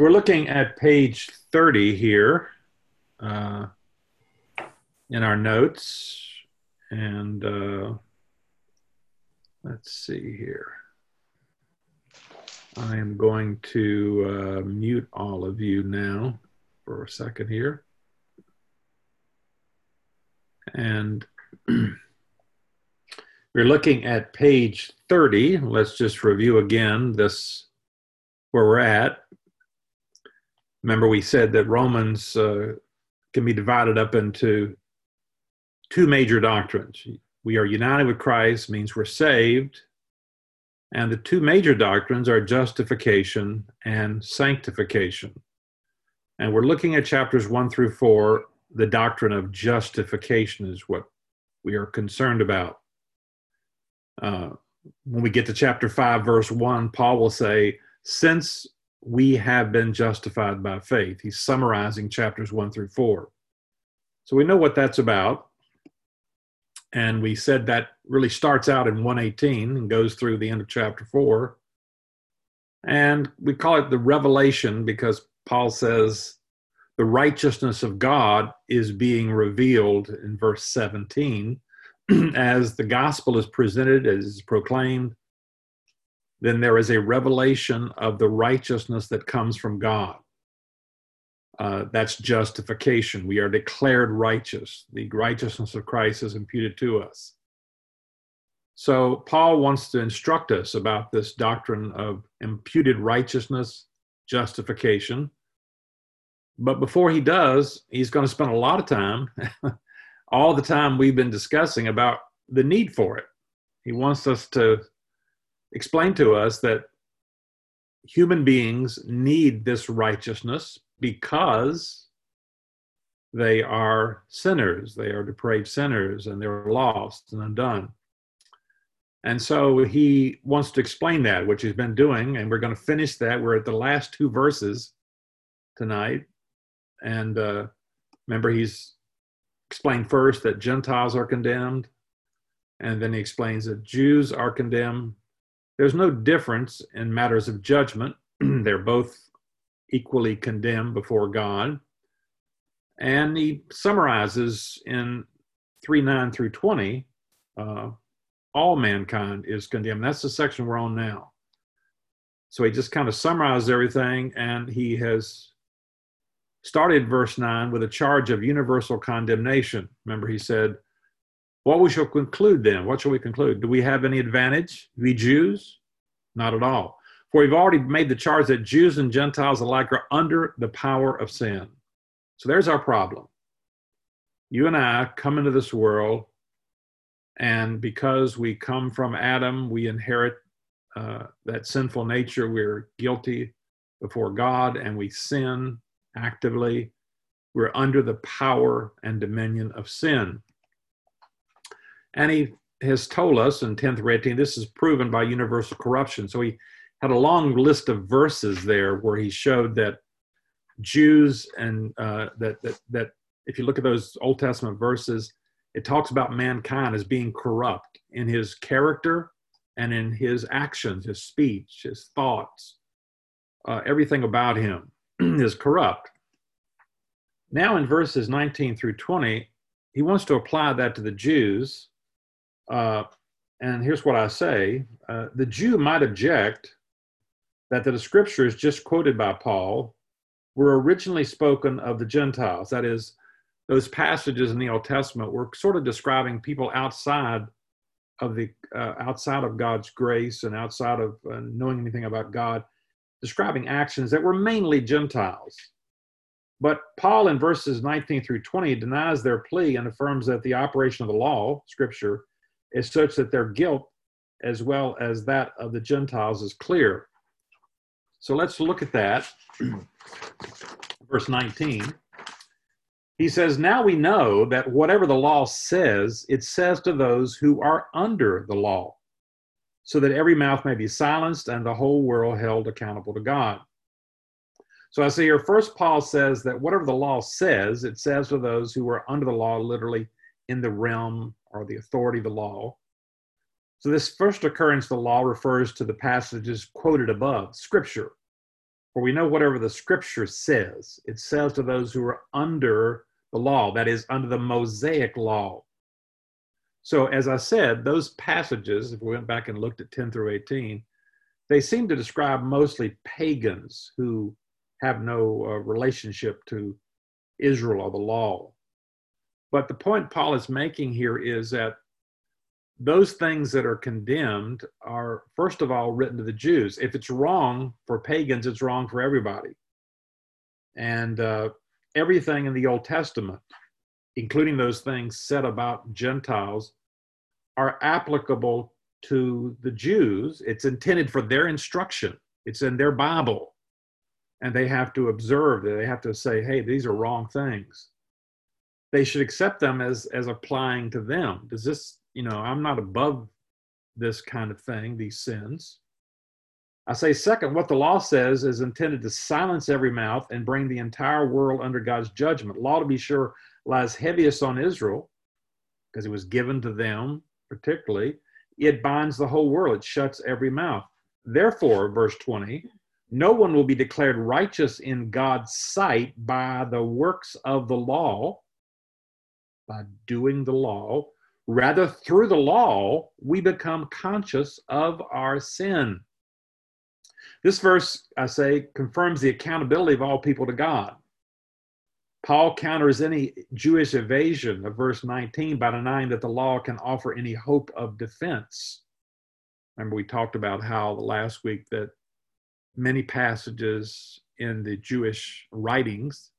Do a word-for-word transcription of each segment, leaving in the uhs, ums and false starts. So we're looking at page thirty here uh, in our notes. And uh, let's see here. I am going to uh, mute all of you now for a second here. And we're looking at page thirty. Let's just review again this, where we're at. Remember, we said that Romans uh, can be divided up into two major doctrines. We are united with Christ, means we're saved. And the two major doctrines are justification and sanctification. And we're looking at chapters one through four. The doctrine of justification is what we are concerned about. Uh, when we get to chapter five, verse one, Paul will say, since we have been justified by faith. He's summarizing chapters one through four. So we know what that's about. And we said that really starts out in one eighteen and goes through the end of chapter four. And we call it the revelation because Paul says the righteousness of God is being revealed in verse seventeen. As the gospel is presented, as is proclaimed, then there is a revelation of the righteousness that comes from God. Uh, that's justification. We are declared righteous. The righteousness of Christ is imputed to us. So Paul wants to instruct us about this doctrine of imputed righteousness, justification. But before he does, he's going to spend a lot of time, all the time we've been discussing about the need for it. He wants us to explain to us that human beings need this righteousness, because they are sinners, they are depraved sinners, and they're lost and undone. And so he wants to explain that, which he's been doing, and we're going to finish that. We're at the last two verses tonight. And uh, remember, he's explained first that Gentiles are condemned, and then he explains that Jews are condemned. There's no difference in matters of judgment. They're both equally condemned before God. And he summarizes in three nine through twenty, uh, all mankind is condemned. That's the section we're on now. So he just kind of summarizes everything, and he has started verse nine with a charge of universal condemnation. Remember, he said, what we shall conclude then? What shall we conclude? Do we have any advantage, we Jews? Not at all. For we've already made the charge that Jews and Gentiles alike are under the power of sin. So there's our problem. You and I come into this world, and because we come from Adam, we inherit uh, that sinful nature. We're guilty before God, and we sin actively. We're under the power and dominion of sin. And he has told us in ten through eighteen, this is proven by universal corruption. So he had a long list of verses there where he showed that Jews and uh, that, that, that if you look at those Old Testament verses, it talks about mankind as being corrupt in his character and in his actions, his speech, his thoughts, uh, everything about him is corrupt. Now in verses nineteen through twenty, he wants to apply that to the Jews. Uh, and here's what I say. Uh, the Jew might object that the scriptures just quoted by Paul were originally spoken of the Gentiles. That is, those passages in the Old Testament were sort of describing people outside of the uh, outside of God's grace and outside of uh, knowing anything about God, describing actions that were mainly Gentiles. But Paul in verses nineteen through twenty denies their plea and affirms that the operation of the law, scripture, is such that their guilt as well as that of the Gentiles is clear. So let's look at that. Verse nineteen, he says, now we know that whatever the law says, it says to those who are under the law, so that every mouth may be silenced and the whole world held accountable to God. So I say here, first Paul says that whatever the law says, it says to those who are under the law, literally in the realm or the authority of the law. So this first occurrence, the law, refers to the passages quoted above, Scripture. For we know whatever the scripture says, it says to those who are under the law, that is, under the Mosaic law. So as I said, those passages, if we went back and looked at ten through eighteen, they seem to describe mostly pagans who have no uh, relationship to Israel or the law. But the point Paul is making here is that those things that are condemned are, first of all, written to the Jews. If it's wrong for pagans, it's wrong for everybody. And uh, everything in the Old Testament, including those things said about Gentiles, are applicable to the Jews. It's intended for their instruction. It's in their Bible. And they have to observe that. They have to say, hey, these are wrong things. They should accept them as, as applying to them. Does this, you know, I'm not above this kind of thing, these sins. I say, second, what the law says is intended to silence every mouth and bring the entire world under God's judgment. Law, to be sure, lies heaviest on Israel because it was given to them particularly. It binds the whole world. It shuts every mouth. Therefore, verse twenty, no one will be declared righteous in God's sight by the works of the law, by doing the law. Rather, through the law, we become conscious of our sin. This verse, I say, confirms the accountability of all people to God. Paul counters any Jewish evasion of verse nineteen by denying that the law can offer any hope of defense. Remember, we talked about how last week that many passages in the Jewish writings,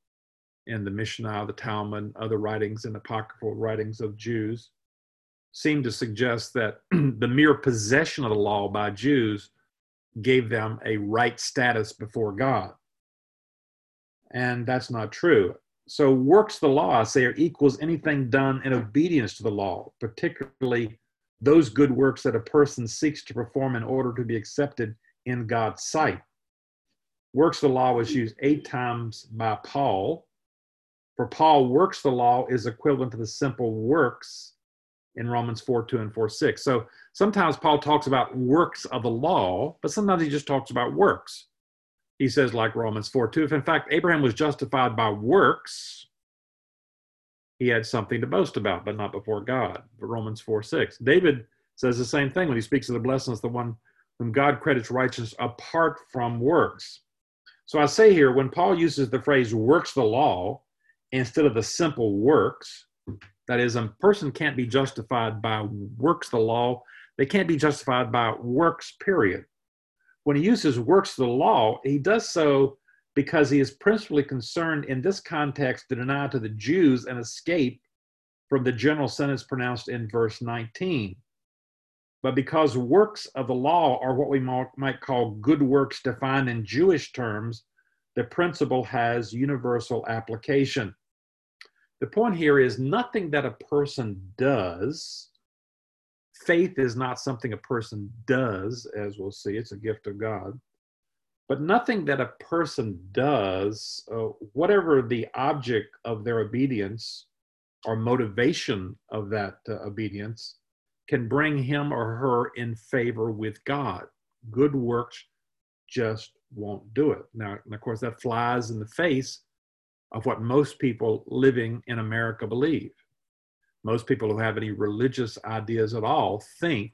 in the Mishnah, the Talmud, other writings, and apocryphal writings of Jews, seem to suggest that the mere possession of the law by Jews gave them a right status before God. And that's not true. So works the law, I say, are equals anything done in obedience to the law, particularly those good works that a person seeks to perform in order to be accepted in God's sight. Works of the law was used eight times by Paul. For Paul, works of the law is equivalent to the simple works in Romans four two and four six. So sometimes Paul talks about works of the law, but sometimes he just talks about works. He says, like Romans four two, if in fact Abraham was justified by works, he had something to boast about, but not before God. But Romans four six. David says the same thing when he speaks of the blessings of the one whom God credits righteous apart from works. So I say here, when Paul uses the phrase works the law instead of the simple works, that is, a person can't be justified by works the law. They can't be justified by works, period. When he uses works the law, he does so because he is principally concerned in this context to deny to the Jews an escape from the general sentence pronounced in verse nineteen. But because works of the law are what we might call good works defined in Jewish terms, the principle has universal application. The point here is nothing that a person does. Faith is not something a person does, as we'll see. It's a gift of God. But nothing that a person does, uh, whatever the object of their obedience or motivation of that uh, obedience, can bring him or her in favor with God. Good works just won't do it. Now, and of course, that flies in the face of what most people living in America believe. Most people who have any religious ideas at all think,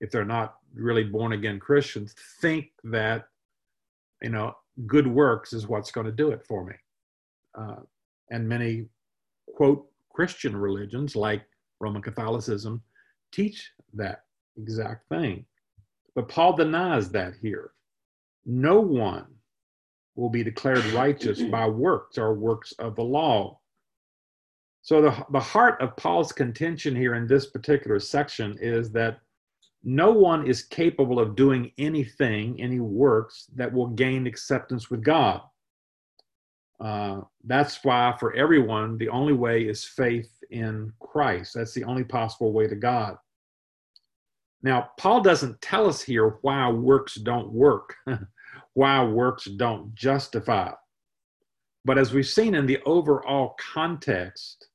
if they're not really born-again Christians, think that, you know, good works is what's going to do it for me. Uh, and many, quote, Christian religions like Roman Catholicism teach that exact thing. But Paul denies that here. No one will be declared righteous by works or works of the law. So the, the heart of Paul's contention here in this particular section is that no one is capable of doing anything, any works, that will gain acceptance with God. Uh, that's why for everyone, the only way is faith in Christ. That's the only possible way to God. Now, Paul doesn't tell us here why works don't work, why works don't justify. But as we've seen in the overall context,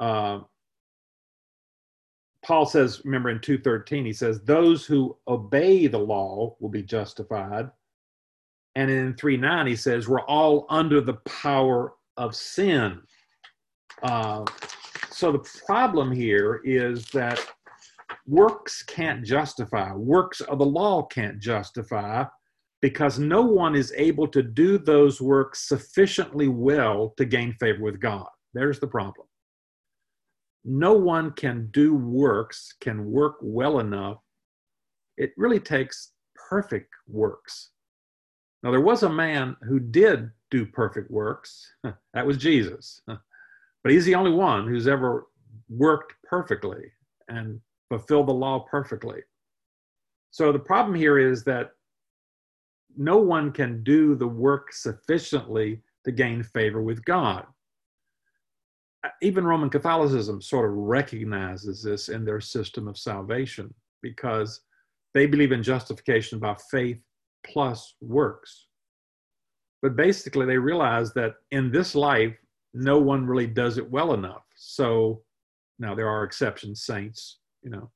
uh, Paul says, remember in two thirteen, he says, those who obey the law will be justified, And in three nine, he says, we're all under the power of sin. Uh, so the problem here is that works can't justify. Works of the law can't justify, because no one is able to do those works sufficiently well to gain favor with God. There's the problem. No one can do works, can work well enough. It really takes perfect works. Now, there was a man who did do perfect works. That was Jesus. But he's the only one who's ever worked perfectly and fulfilled the law perfectly. So the problem here is that no one can do the work sufficiently to gain favor with God. Even Roman Catholicism sort of recognizes this in their system of salvation, because they believe in justification by faith plus works. But basically, they realize that in this life, no one really does it well enough. So now there are exceptions, saints, you know,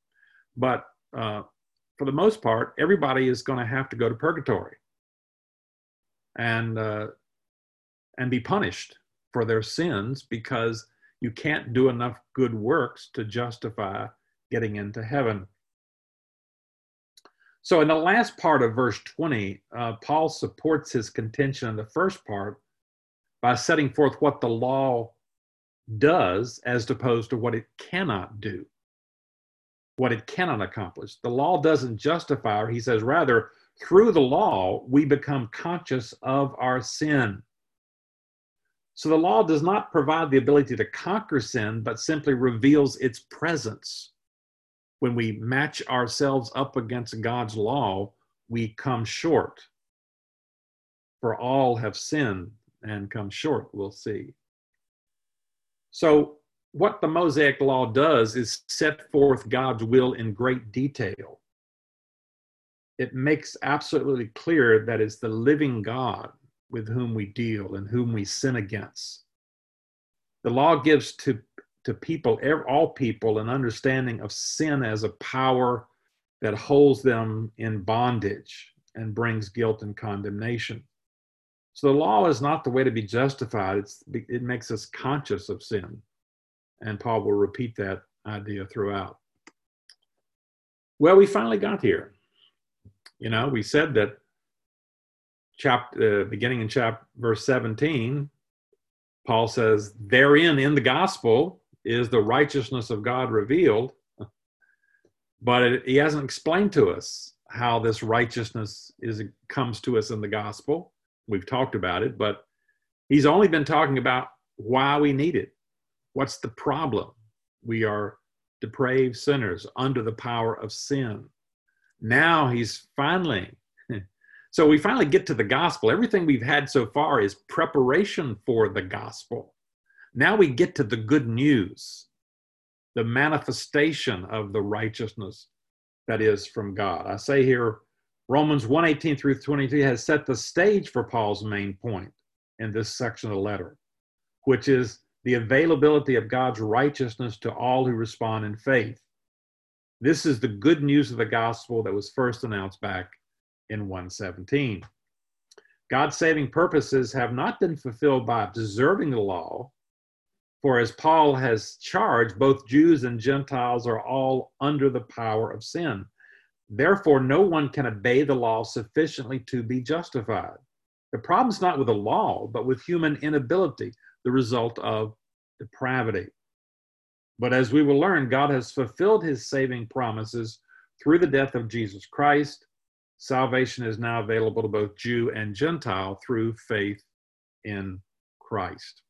but uh, for the most part, everybody is going to have to go to purgatory and, uh, and be punished for their sins, because you can't do enough good works to justify getting into heaven. So in the last part of verse twenty, uh, Paul supports his contention in the first part by setting forth what the law does as opposed to what it cannot do, what it cannot accomplish. The law doesn't justify her. He says, rather, through the law, we become conscious of our sin. So the law does not provide the ability to conquer sin, but simply reveals its presence. When we match ourselves up against God's law, we come short. For all have sinned and come short, we'll see. So what the Mosaic Law does is set forth God's will in great detail. It makes absolutely clear that it's the living God with whom we deal and whom we sin against. The law gives to, to people, all people, an understanding of sin as a power that holds them in bondage and brings guilt and condemnation. So the law is not the way to be justified. It's, it makes us conscious of sin. And Paul will repeat that idea throughout. Well, we finally got here. You know, we said that chapter, uh, beginning in chapter verse seventeen, Paul says, therein in the gospel is the righteousness of God revealed. But it, he hasn't explained to us how this righteousness is comes to us in the gospel. We've talked about it, but he's only been talking about why we need it. What's the problem? We are depraved sinners under the power of sin. Now he's finally, so we finally get to the gospel. Everything we've had so far is preparation for the gospel. Now we get to the good news, the manifestation of the righteousness that is from God. I say here, Romans one eighteen through twenty-two has set the stage for Paul's main point in this section of the letter, which is the availability of God's righteousness to all who respond in faith. This is the good news of the gospel that was first announced back in one seventeen. God's saving purposes have not been fulfilled by observing the law, for as Paul has charged, both Jews and Gentiles are all under the power of sin. Therefore, no one can obey the law sufficiently to be justified. The problem's not with the law, but with human inability, the result of depravity. But as we will learn, God has fulfilled his saving promises through the death of Jesus Christ. Salvation is now available to both Jew and Gentile through faith in Christ.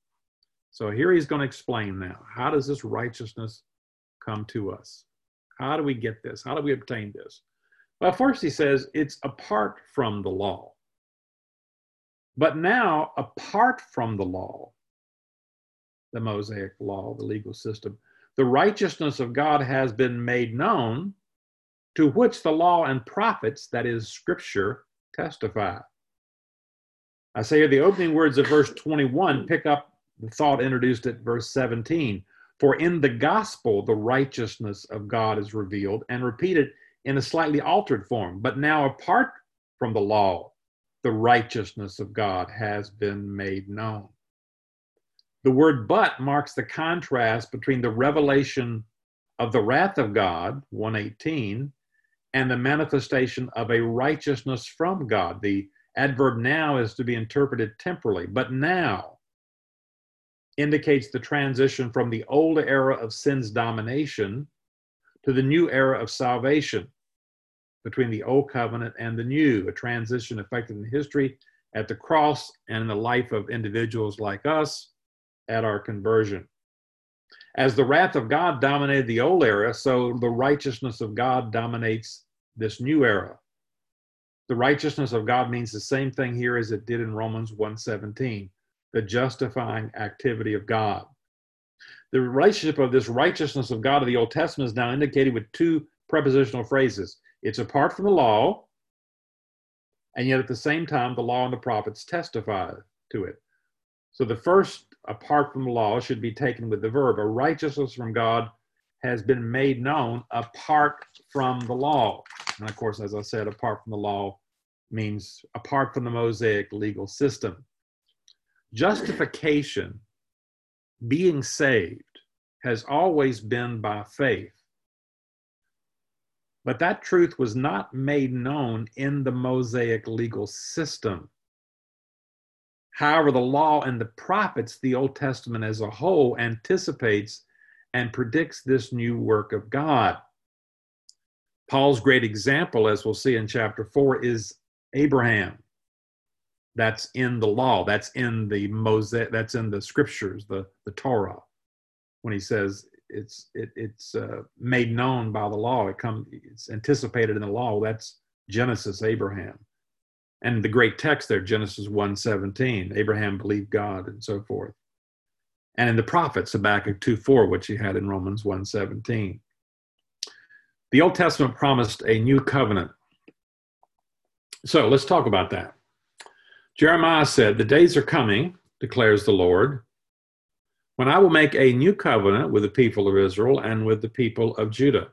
So here he's going to explain now, how does this righteousness come to us? How do we get this? How do we obtain this? Well, first he says it's apart from the law. But now, apart from the law, the Mosaic law, the legal system, the righteousness of God has been made known, to which the law and prophets, that is Scripture, testify. I say here the opening words of verse twenty-one pick up the thought introduced at verse seventeen. For in the gospel, the righteousness of God is revealed and repeated in a slightly altered form, but now apart from the law, the righteousness of God has been made known. The word but marks the contrast between the revelation of the wrath of God, one eighteen, and the manifestation of a righteousness from God. The adverb now is to be interpreted temporally, but now indicates the transition from the old era of sin's domination to the new era of salvation between the old covenant and the new, a transition affected in history at the cross and in the life of individuals like us at our conversion. As the wrath of God dominated the old era, so the righteousness of God dominates this new era. The righteousness of God means the same thing here as it did in Romans one seventeen, the justifying activity of God. The relationship of this righteousness of God of the Old Testament is now indicated with two prepositional phrases. It's apart from the law, and yet at the same time, the law and the prophets testify to it. So the first, apart from the law, should be taken with the verb. A righteousness from God has been made known apart from the law. And of course, as I said, apart from the law means apart from the Mosaic legal system. Justification, being saved, has always been by faith. But that truth was not made known in the Mosaic legal system. However, the law and the prophets, the Old Testament as a whole, anticipates and predicts this new work of God. Paul's great example, as we'll see in chapter four, is Abraham. That's in the law. That's in the Mosaic. That's in the scriptures, the, the Torah, when he says, It's it, it's uh, made known by the law. It come, it's anticipated in the law. That's Genesis, Abraham. And the great text there, Genesis one seventeen, Abraham believed God and so forth. And in the prophets, Habakkuk two four, which he had in Romans one seventeen. The Old Testament promised a new covenant. So let's talk about that. Jeremiah said, "The days are coming, declares the Lord, when I will make a new covenant with the people of Israel and with the people of Judah.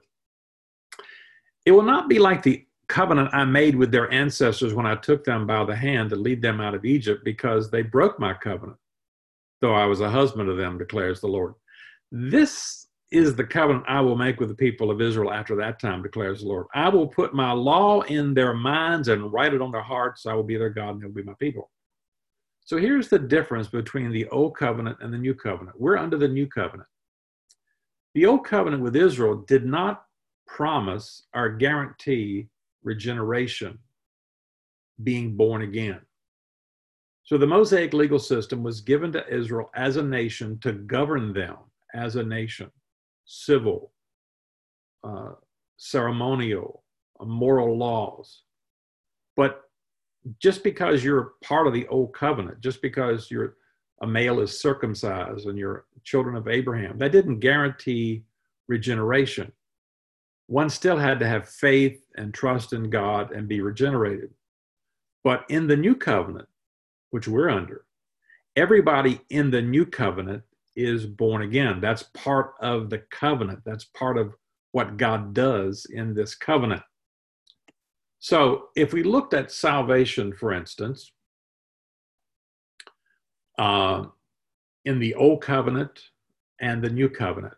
It will not be like the covenant I made with their ancestors when I took them by the hand to lead them out of Egypt, because they broke my covenant, though I was a husband of them, declares the Lord. This is the covenant I will make with the people of Israel after that time, declares the Lord. I will put my law in their minds and write it on their hearts. I will be their God and they will be my people." So here's the difference between the Old Covenant and the New Covenant. We're under the New Covenant. The Old Covenant with Israel did not promise or guarantee regeneration, being born again. So the Mosaic legal system was given to Israel as a nation to govern them as a nation, civil, uh, ceremonial, moral laws. But just because you're part of the old covenant, just because you're a male is circumcised and you're children of Abraham, that didn't guarantee regeneration. One still had to have faith and trust in God and be regenerated. But in the new covenant, which we're under, everybody in the new covenant is born again. That's part of the covenant. That's part of what God does in this covenant. So if we looked at salvation, for instance, uh, in the Old Covenant and the New Covenant,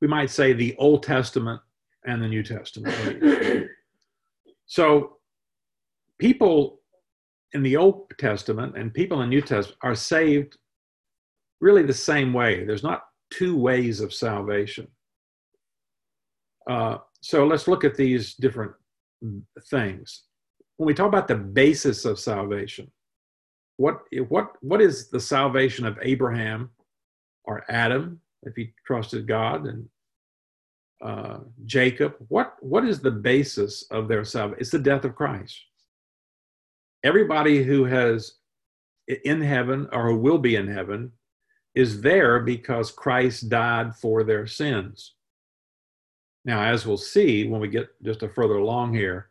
we might say the Old Testament and the New Testament. So people in the Old Testament and people in the New Testament are saved really the same way. There's not two ways of salvation. Uh, so let's look at these different things. When we talk about the basis of salvation, what what what is the salvation of Abraham or Adam if he trusted God, and uh, Jacob? What what is the basis of their salvation? It's the death of Christ. Everybody who has in heaven or who will be in heaven is there because Christ died for their sins. Now, as we'll see when we get just a further along here,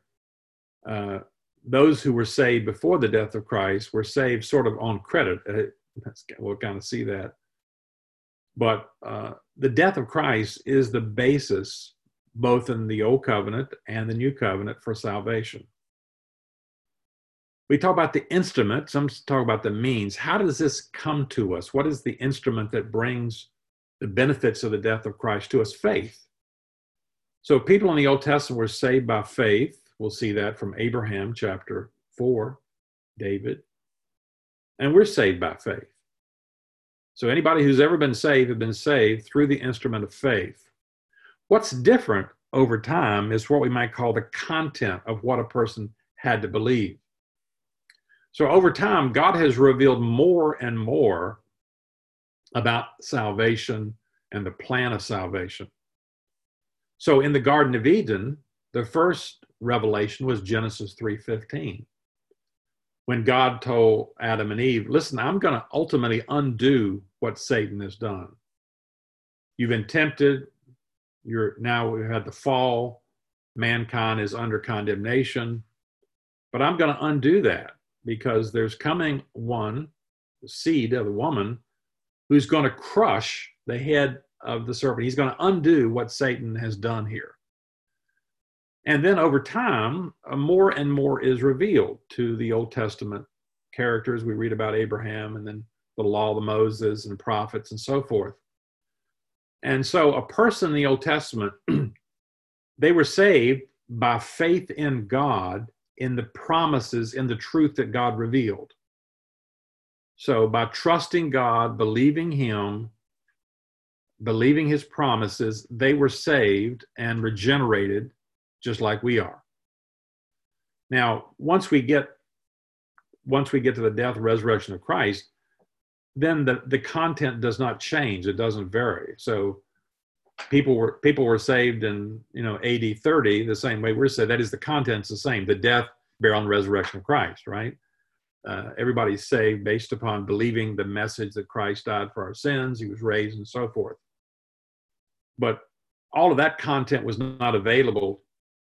uh, those who were saved before the death of Christ were saved sort of on credit. Uh, we'll kind of see that. But uh, the death of Christ is the basis, both in the Old Covenant and the New Covenant, for salvation. we talk about the instrument, some talk about the means. How does this come to us? What is the instrument that brings the benefits of the death of Christ to us? Faith. So people in the Old Testament were saved by faith. We'll see that from Abraham chapter four, David. And we're saved by faith. So anybody who's ever been saved has been saved through the instrument of faith. What's different over time is what we might call the content of what a person had to believe. So over time, God has revealed more and more about salvation and the plan of salvation. So in the Garden of Eden, the first revelation was Genesis three fifteen, when God told Adam and Eve, listen, I'm going to ultimately undo what Satan has done. You've been tempted. You're, now we've had the fall. Mankind is under condemnation. But I'm going to undo that because there's coming one, the seed of the woman, who's going to crush the head of the serpent. He's going to undo what Satan has done here. And then over time, more and more is revealed to the Old Testament characters. We read about Abraham and then the law of Moses and prophets and so forth. And so a person in the Old Testament, they were saved by faith in God, in the promises, in the truth that God revealed. So by trusting God, believing him, believing his promises, they were saved and regenerated just like we are. Now, once we get, once we get to the death and resurrection of Christ, then the, the content does not change. It doesn't vary. So people were, people were saved in, you know, A D thirty, the same way we're saved. That is, the content's the same, the death, burial, and resurrection of Christ, right? Uh, everybody's saved based upon believing the message that Christ died for our sins, he was raised, and so forth. But all of that content was not available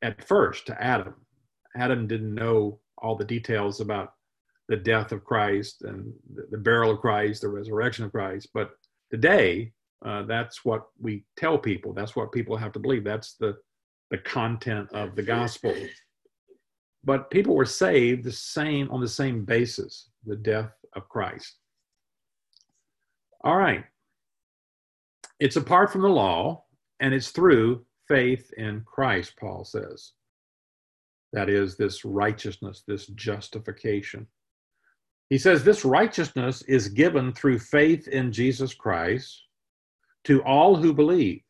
at first to Adam. Adam didn't know all the details about the death of Christ and the burial of Christ, the resurrection of Christ. But today, uh, that's what we tell people. That's what people have to believe. That's the, the content of the gospel. But people were saved the same, on the same basis, the death of Christ. All right. It's apart from the law, and it's through faith in Christ, Paul says. That is, this righteousness, this justification. He says this righteousness is given through faith in Jesus Christ to all who believe.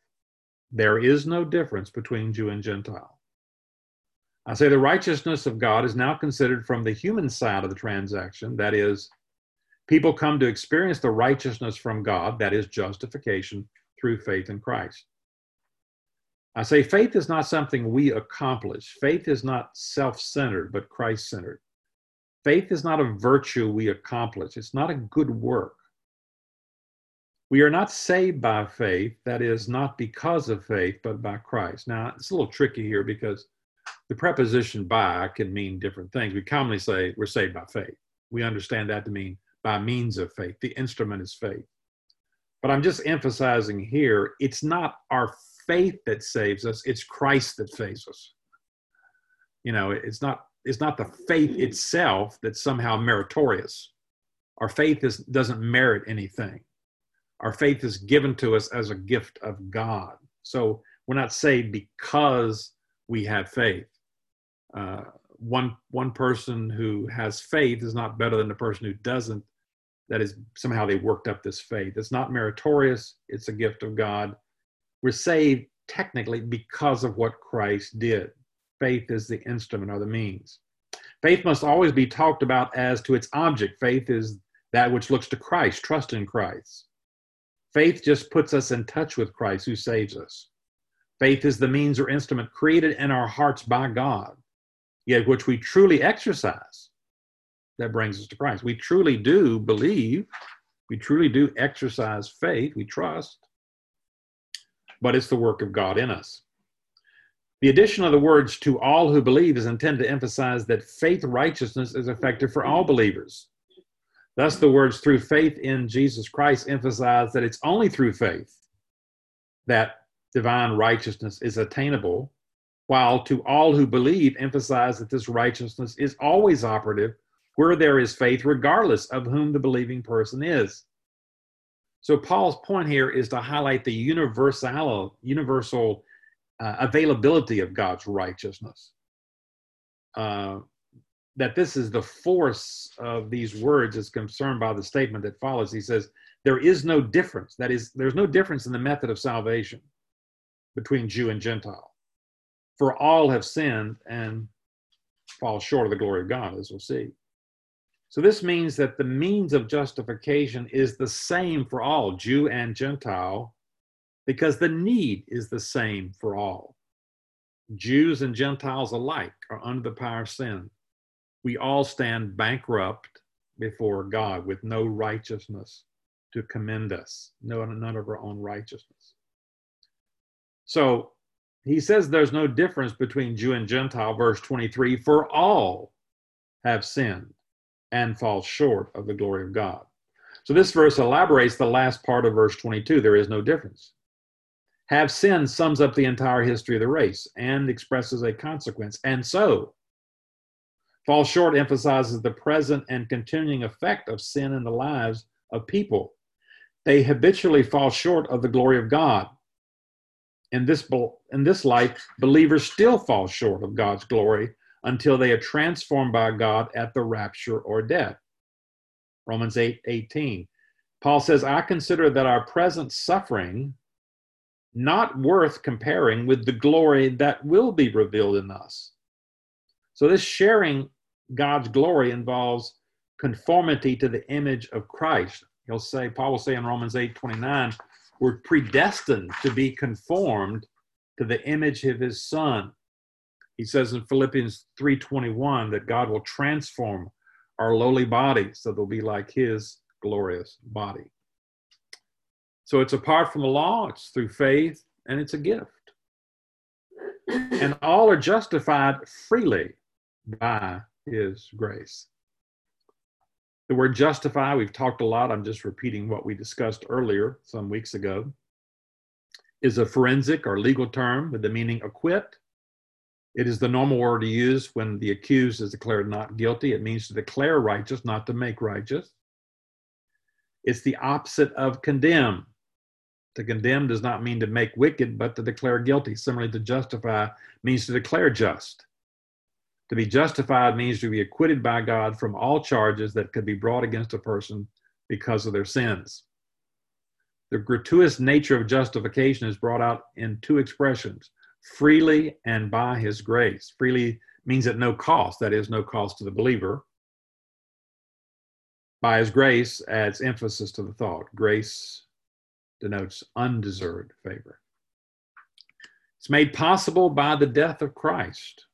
There is no difference between Jew and Gentile. I say the righteousness of God is now considered from the human side of the transaction. That is, people come to experience the righteousness from God, that is justification, through faith in Christ. I say faith is not something we accomplish. Faith is not self-centered, but Christ-centered. Faith is not a virtue we accomplish. It's not a good work. We are not saved by faith, that is, not because of faith, but by Christ. Now, it's a little tricky here because the preposition by can mean different things. We commonly say we're saved by faith. We understand that to mean by means of faith. The instrument is faith. But I'm just emphasizing here, it's not our faith that saves us, it's Christ that saves us. You know, it's not It's not the faith itself that's somehow meritorious. Our faith is, doesn't merit anything. Our faith is given to us as a gift of God. So we're not saved because we have faith. Uh, one, one person who has faith is not better than the person who doesn't. That is, somehow they worked up this faith. It's not meritorious. It's a gift of God. We're saved technically because of what Christ did. Faith is the instrument or the means. Faith must always be talked about as to its object. Faith is that which looks to Christ, trust in Christ. Faith just puts us in touch with Christ who saves us. Faith is the means or instrument created in our hearts by God, yet which we truly exercise. That brings us to Christ. We truly do believe. We truly do exercise faith. We trust. But it's the work of God in us. The addition of the words to all who believe is intended to emphasize that faith righteousness is effective for all believers. Thus, the words through faith in Jesus Christ emphasize that it's only through faith that divine righteousness is attainable, while to all who believe emphasize that this righteousness is always operative where there is faith, regardless of whom the believing person is. So Paul's point here is to highlight the universal, universal uh, availability of God's righteousness. Uh, that this is the force of these words is concerned by the statement that follows. He says, there is no difference. That is, there's no difference in the method of salvation between Jew and Gentile. For all have sinned and fall short of the glory of God, as we'll see. So this means that the means of justification is the same for all, Jew and Gentile, because the need is the same for all. Jews and Gentiles alike are under the power of sin. We all stand bankrupt before God with no righteousness to commend us, no, none of our own righteousness. So he says there's no difference between Jew and Gentile, verse twenty-three, for all have sinned and fall short of the glory of God. So this verse elaborates the last part of verse twenty-two, there is no difference. Have sinned sums up the entire history of the race and expresses a consequence. And so, fall short emphasizes the present and continuing effect of sin in the lives of people. They habitually fall short of the glory of God. In this, in this life, believers still fall short of God's glory until they are transformed by God at the rapture or death. Romans eight eighteen. Paul says, I consider that our present suffering not worth comparing with the glory that will be revealed in us. So this sharing God's glory involves conformity to the image of Christ. He'll say, Paul will say in Romans eight twenty-nine, we're predestined to be conformed to the image of his Son. He says in Philippians three twenty-one that God will transform our lowly bodies so they'll be like his glorious body. So it's apart from the law, it's through faith, and it's a gift. And all are justified freely by his grace. The word justify, we've talked a lot, I'm just repeating what we discussed earlier some weeks ago, is a forensic or legal term with the meaning acquit. It is the normal word to use when the accused is declared not guilty. It means to declare righteous, not to make righteous. It's the opposite of condemn. To condemn does not mean to make wicked, but to declare guilty. Similarly, to justify means to declare just. To be justified means to be acquitted by God from all charges that could be brought against a person because of their sins. The gratuitous nature of justification is brought out in two expressions. Freely and by his grace. Freely means at no cost, that is, no cost to the believer. By his grace adds emphasis to the thought. Grace denotes undeserved favor. It's made possible by the death of Christ.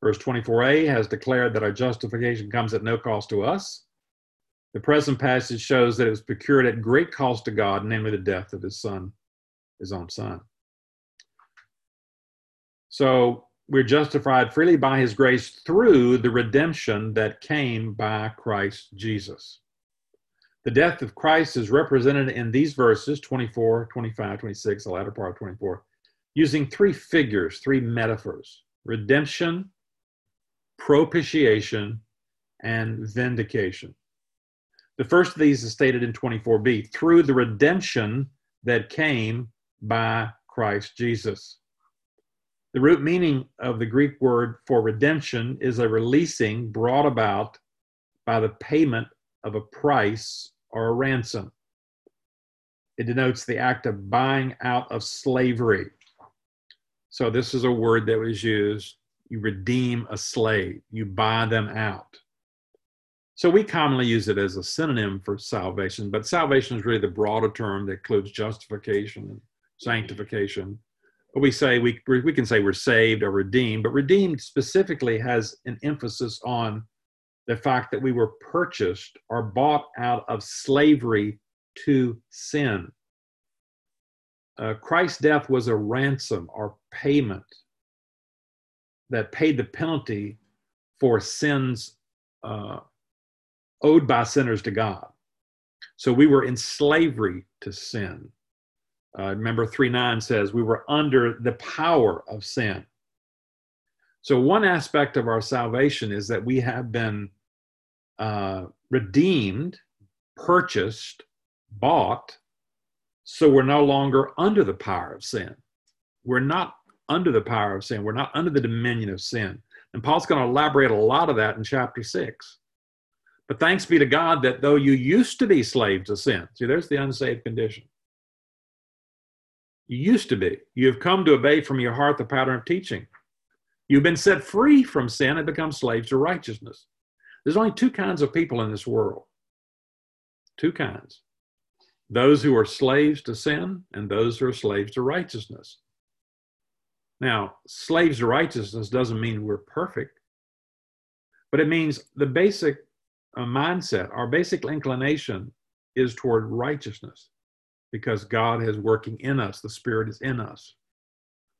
Verse twenty-four a has declared that our justification comes at no cost to us. The present passage shows that it was procured at great cost to God, namely the death of his son, his own son. So we're justified freely by his grace through the redemption that came by Christ Jesus. The death of Christ is represented in these verses, twenty-four, twenty-five, twenty-six, the latter part of twenty-four, using three figures, three metaphors, redemption, propitiation, and vindication. The first of these is stated in twenty-four b, through the redemption that came by Christ Jesus. The root meaning of the Greek word for redemption is a releasing brought about by the payment of a price or a ransom. It denotes the act of buying out of slavery. So this is a word that was used, you redeem a slave, you buy them out. So we commonly use it as a synonym for salvation, but salvation is really the broader term that includes justification and sanctification. We say we we can say we're saved or redeemed, but redeemed specifically has an emphasis on the fact that we were purchased or bought out of slavery to sin. Uh, Christ's death was a ransom or payment that paid the penalty for sins uh, owed by sinners to God. So we were in slavery to sin. Uh, remember, three nine says we were under the power of sin. So one aspect of our salvation is that we have been uh, redeemed, purchased, bought, so we're no longer under the power of sin. We're not under the power of sin. We're not under the dominion of sin. And Paul's going to elaborate a lot of that in chapter six. But thanks be to God that though you used to be slaves of sin, see, there's the unsaved condition. You used to be. You have come to obey from your heart the pattern of teaching. You've been set free from sin and become slaves to righteousness. There's only two kinds of people in this world. Two kinds. Those who are slaves to sin and those who are slaves to righteousness. Now, slaves to righteousness doesn't mean we're perfect, but it means the basic uh, mindset, our basic inclination is toward righteousness because God is working in us. The Spirit is in us.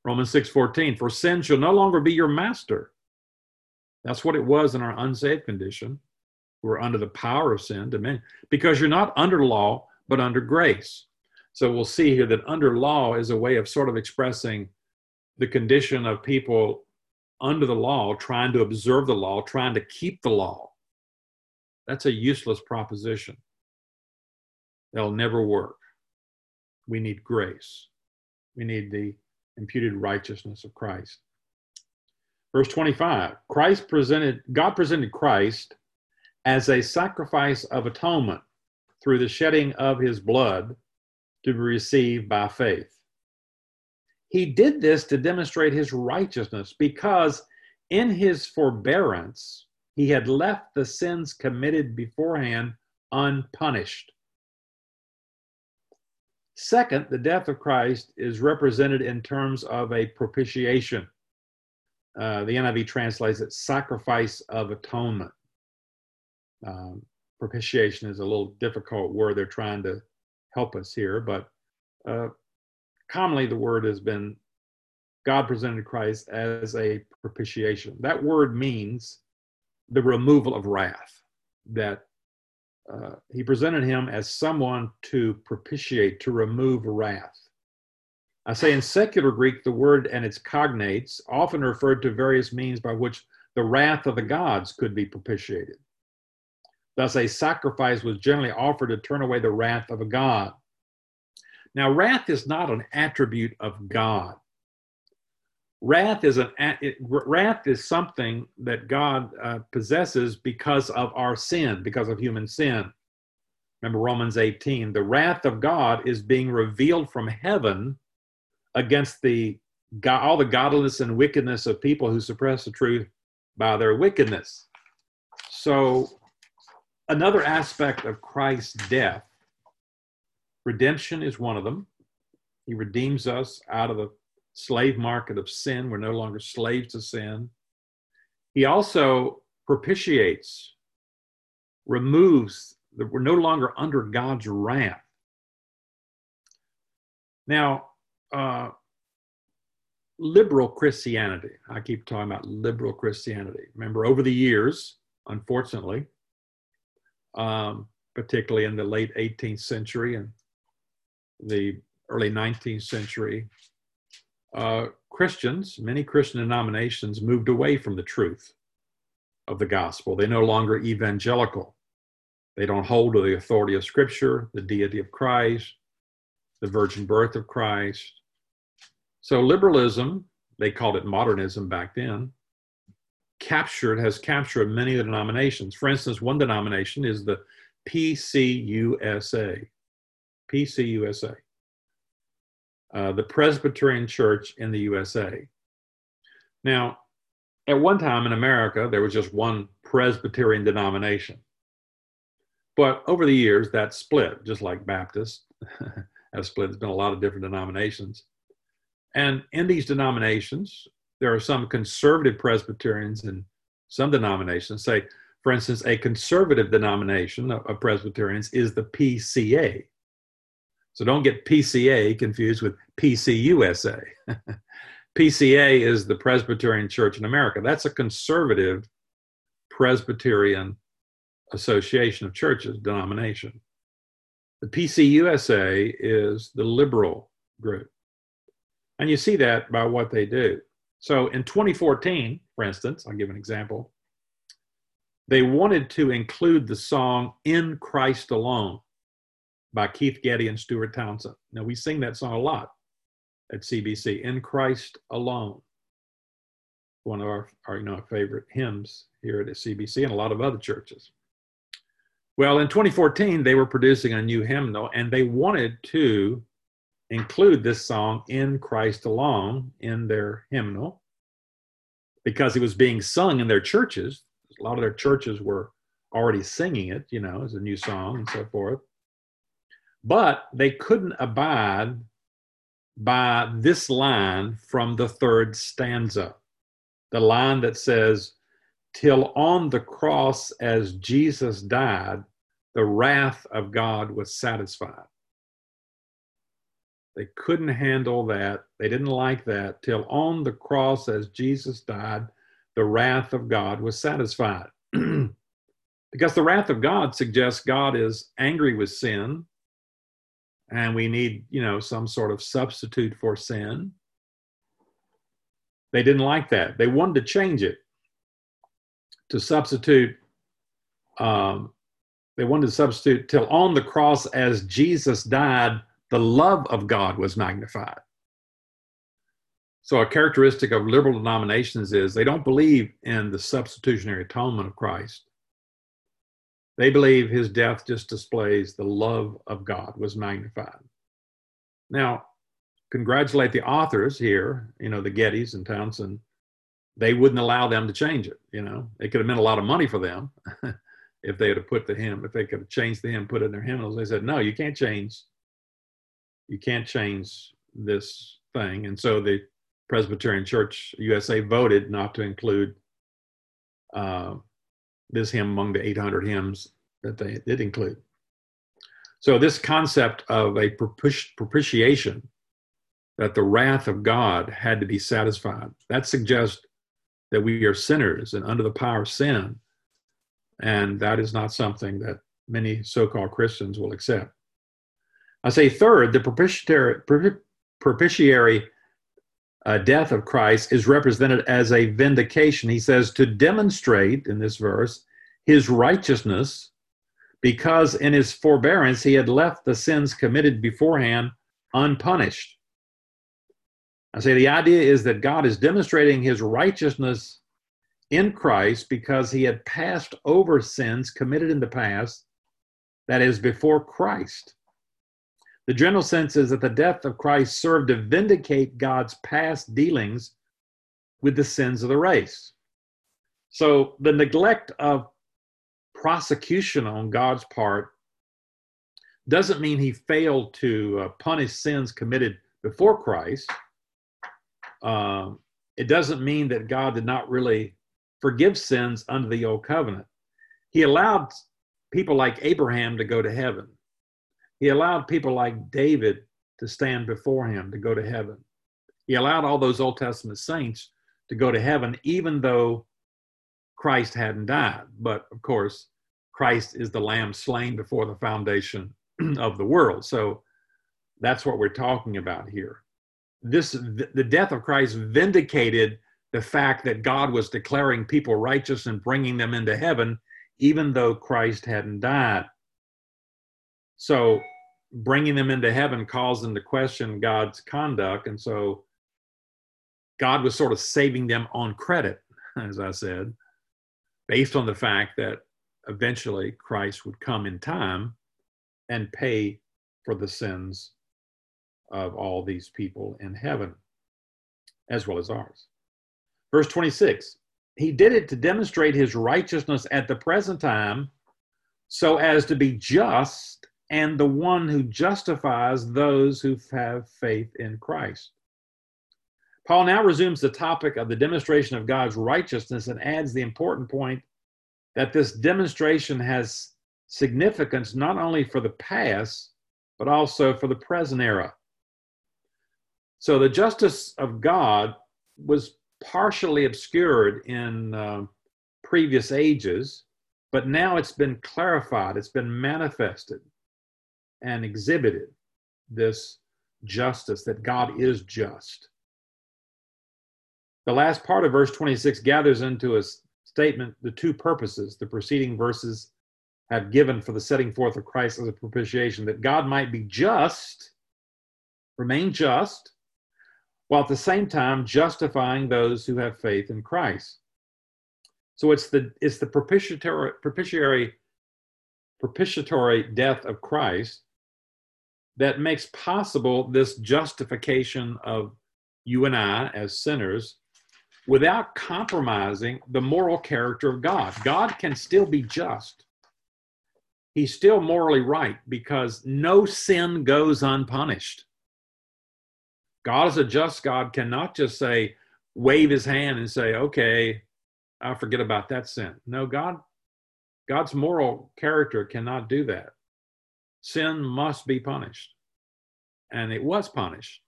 Romans six fourteen, for sin shall no longer be your master. That's what it was in our unsaved condition. We're under the power of sin, dominion, because you're not under law, but under grace. So we'll see here that under law is a way of sort of expressing the condition of people under the law, trying to observe the law, trying to keep the law. That's a useless proposition. That'll never work. We need grace. We need the imputed righteousness of Christ. Verse twenty-five, Christ presented, God presented Christ as a sacrifice of atonement through the shedding of his blood to be received by faith. He did this to demonstrate his righteousness because in his forbearance, he had left the sins committed beforehand unpunished. Second, the death of Christ is represented in terms of a propitiation. Uh, the N I V translates it sacrifice of atonement. Um, propitiation is a little difficult word. They're trying to help us here, but uh, commonly the word has been God presented Christ as a propitiation. That word means the removal of wrath, that uh, he presented him as someone to propitiate, to remove wrath. I say in secular Greek, the word and its cognates often referred to various means by which the wrath of the gods could be propitiated. Thus, a sacrifice was generally offered to turn away the wrath of a god. Now, wrath is not an attribute of God. Wrath is an it, wrath is something that God uh, possesses because of our sin, because of human sin. Remember Romans eighteen, the wrath of God is being revealed from heaven against the all the godliness and wickedness of people who suppress the truth by their wickedness. So another aspect of Christ's death, redemption is one of them. He redeems us out of the slave market of sin. We're no longer slaves to sin. He also propitiates, removes, that we're no longer under God's wrath. Now, uh, liberal Christianity, I keep talking about liberal Christianity. Remember, over the years, unfortunately, um, particularly in the late eighteenth century and the early nineteenth century, uh, Christians, many Christian denominations moved away from the truth of the gospel. They're no longer evangelical. They don't hold to the authority of Scripture, the deity of Christ, the virgin birth of Christ. So liberalism, they called it modernism back then, captured, has captured many of the denominations. For instance, one denomination is the P C U S A. P C U S A, uh, the Presbyterian Church in the U S A. Now, at one time in America, there was just one Presbyterian denomination. But over the years, that split, just like Baptist, that split, there's been a lot of different denominations. And in these denominations, there are some conservative Presbyterians and some denominations say, for instance, a conservative denomination of, of Presbyterians is the P C A. So don't get P C A confused with P C U S A. P C A is the Presbyterian Church in America. That's a conservative Presbyterian association of churches, denomination. The P C U S A is the liberal group. And you see that by what they do. So in twenty fourteen, for instance, I'll give an example. they wanted to include the song In Christ Alone by Keith Getty and Stuart Townsend. Now, we sing that song a lot at C B C, In Christ Alone. One of our, our you know, favorite hymns here at C B C and a lot of other churches. Well, in twenty fourteen, they were producing a new hymnal, and they wanted to include this song, In Christ Alone, in their hymnal, because it was being sung in their churches. A lot of their churches were already singing it, you know, as a new song and so forth. But they couldn't abide by this line from the third stanza, the line that says, till on the cross as Jesus died, the wrath of God was satisfied. They couldn't handle that. They didn't like that. Till on the cross as Jesus died, the wrath of God was satisfied. Because the wrath of God suggests God is angry with sin, and we need, you know, some sort of substitute for sin. They didn't like that. They wanted to change it to substitute. Um, they wanted to substitute till on the cross as Jesus died, the love of God was magnified. So a characteristic of liberal denominations is they don't believe in the substitutionary atonement of Christ. They believe his death just displays the love of God was magnified. Now, congratulate the authors here, you know, the Gettys and Townsend. They wouldn't allow them to change it, you know. It could have meant a lot of money for them if they had put the hymn, if they could have changed the hymn, put it in their hymnals. They said, no, you can't change, you can't change this thing. And so the Presbyterian Church U S A voted not to include uh, this hymn among the eight hundred hymns that they did include. So this concept of a propiti- propitiation, that the wrath of God had to be satisfied, that suggests that we are sinners and under the power of sin. And that is not something that many so-called Christians will accept. I say third, the propitiatory, propitiatory uh, death of Christ is represented as a vindication. He says to demonstrate, in this verse, his righteousness, because in his forbearance he had left the sins committed beforehand unpunished. I say the idea is that God is demonstrating his righteousness in Christ because he had passed over sins committed in the past, that is, before Christ. The general sense is that the death of Christ served to vindicate God's past dealings with the sins of the race. So the neglect of prosecution on God's part doesn't mean he failed to uh, punish sins committed before Christ. Um, it doesn't mean that God did not really forgive sins under the old covenant. He allowed people like Abraham to go to heaven. He allowed people like David to stand before him to go to heaven. He allowed all those Old Testament saints to go to heaven, even though Christ hadn't died. But of course, Christ is the Lamb slain before the foundation of the world. So that's what we're talking about here. This, the death of Christ vindicated the fact that God was declaring people righteous and bringing them into heaven, even though Christ hadn't died. So bringing them into heaven calls them to question God's conduct. And so God was sort of saving them on credit, as I said, based on the fact that eventually Christ would come in time and pay for the sins of all these people in heaven, as well as ours. Verse twenty-six, he did it to demonstrate his righteousness at the present time, so as to be just and the one who justifies those who have faith in Christ. Paul now resumes the topic of the demonstration of God's righteousness and adds the important point that this demonstration has significance not only for the past, but also for the present era. So the justice of God was partially obscured in uh, previous ages, but now it's been clarified, it's been manifested and exhibited, this justice, that God is just. The last part of verse twenty-six gathers into a statement the two purposes the preceding verses have given for the setting forth of Christ as a propitiation, that God might be just, remain just, while at the same time justifying those who have faith in Christ. So it's the, it's the propitiatory, propitiatory, propitiatory death of Christ that makes possible this justification of you and I as sinners without compromising the moral character of God. God can still be just. He's still morally right because no sin goes unpunished. God is a just God, cannot just say, wave his hand and say, okay, I forget about that sin. No, God, God's moral character cannot do that. Sin must be punished. And it was punished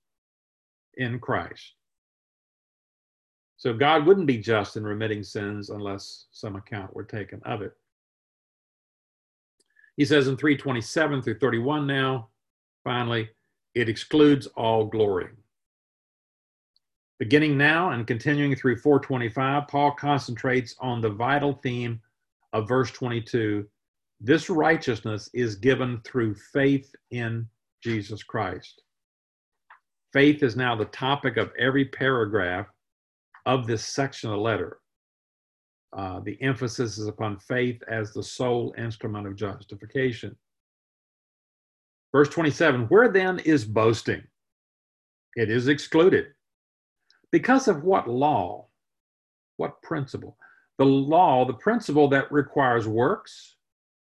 in Christ. So God wouldn't be just in remitting sins unless some account were taken of it. He says in three twenty-seven through thirty-one now, finally, it excludes all glory. Beginning now and continuing through four twenty-five, Paul concentrates on the vital theme of verse twenty-two. This righteousness is given through faith in Jesus Christ. Faith is now the topic of every paragraph of this section of the letter. Uh, the emphasis is upon faith as the sole instrument of justification. Verse twenty-seven, where then is boasting? It is excluded. Because of what law? What principle? The law, the principle that requires works?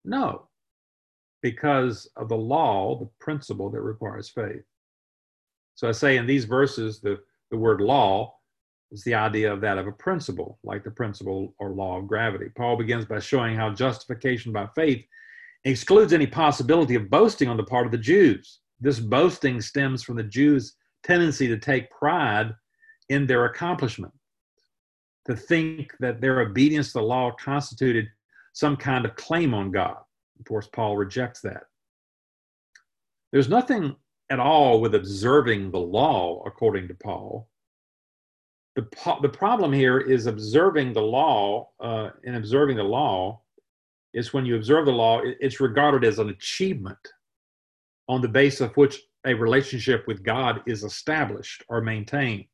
No. Because of the law, the principle that requires faith. So I say in these verses, the, the word law is the idea of that of a principle, like the principle or law of gravity. Paul begins by showing how justification by faith excludes any possibility of boasting on the part of the Jews. This boasting stems from the Jews' tendency to take pride in their accomplishment, to think that their obedience to the law constituted some kind of claim on God. Of course, Paul rejects that. There's nothing at all with observing the law, according to Paul. The, po- the problem here is observing the law, uh, and observing the law is when you observe the law, it, it's regarded as an achievement on the basis of which a relationship with God is established or maintained.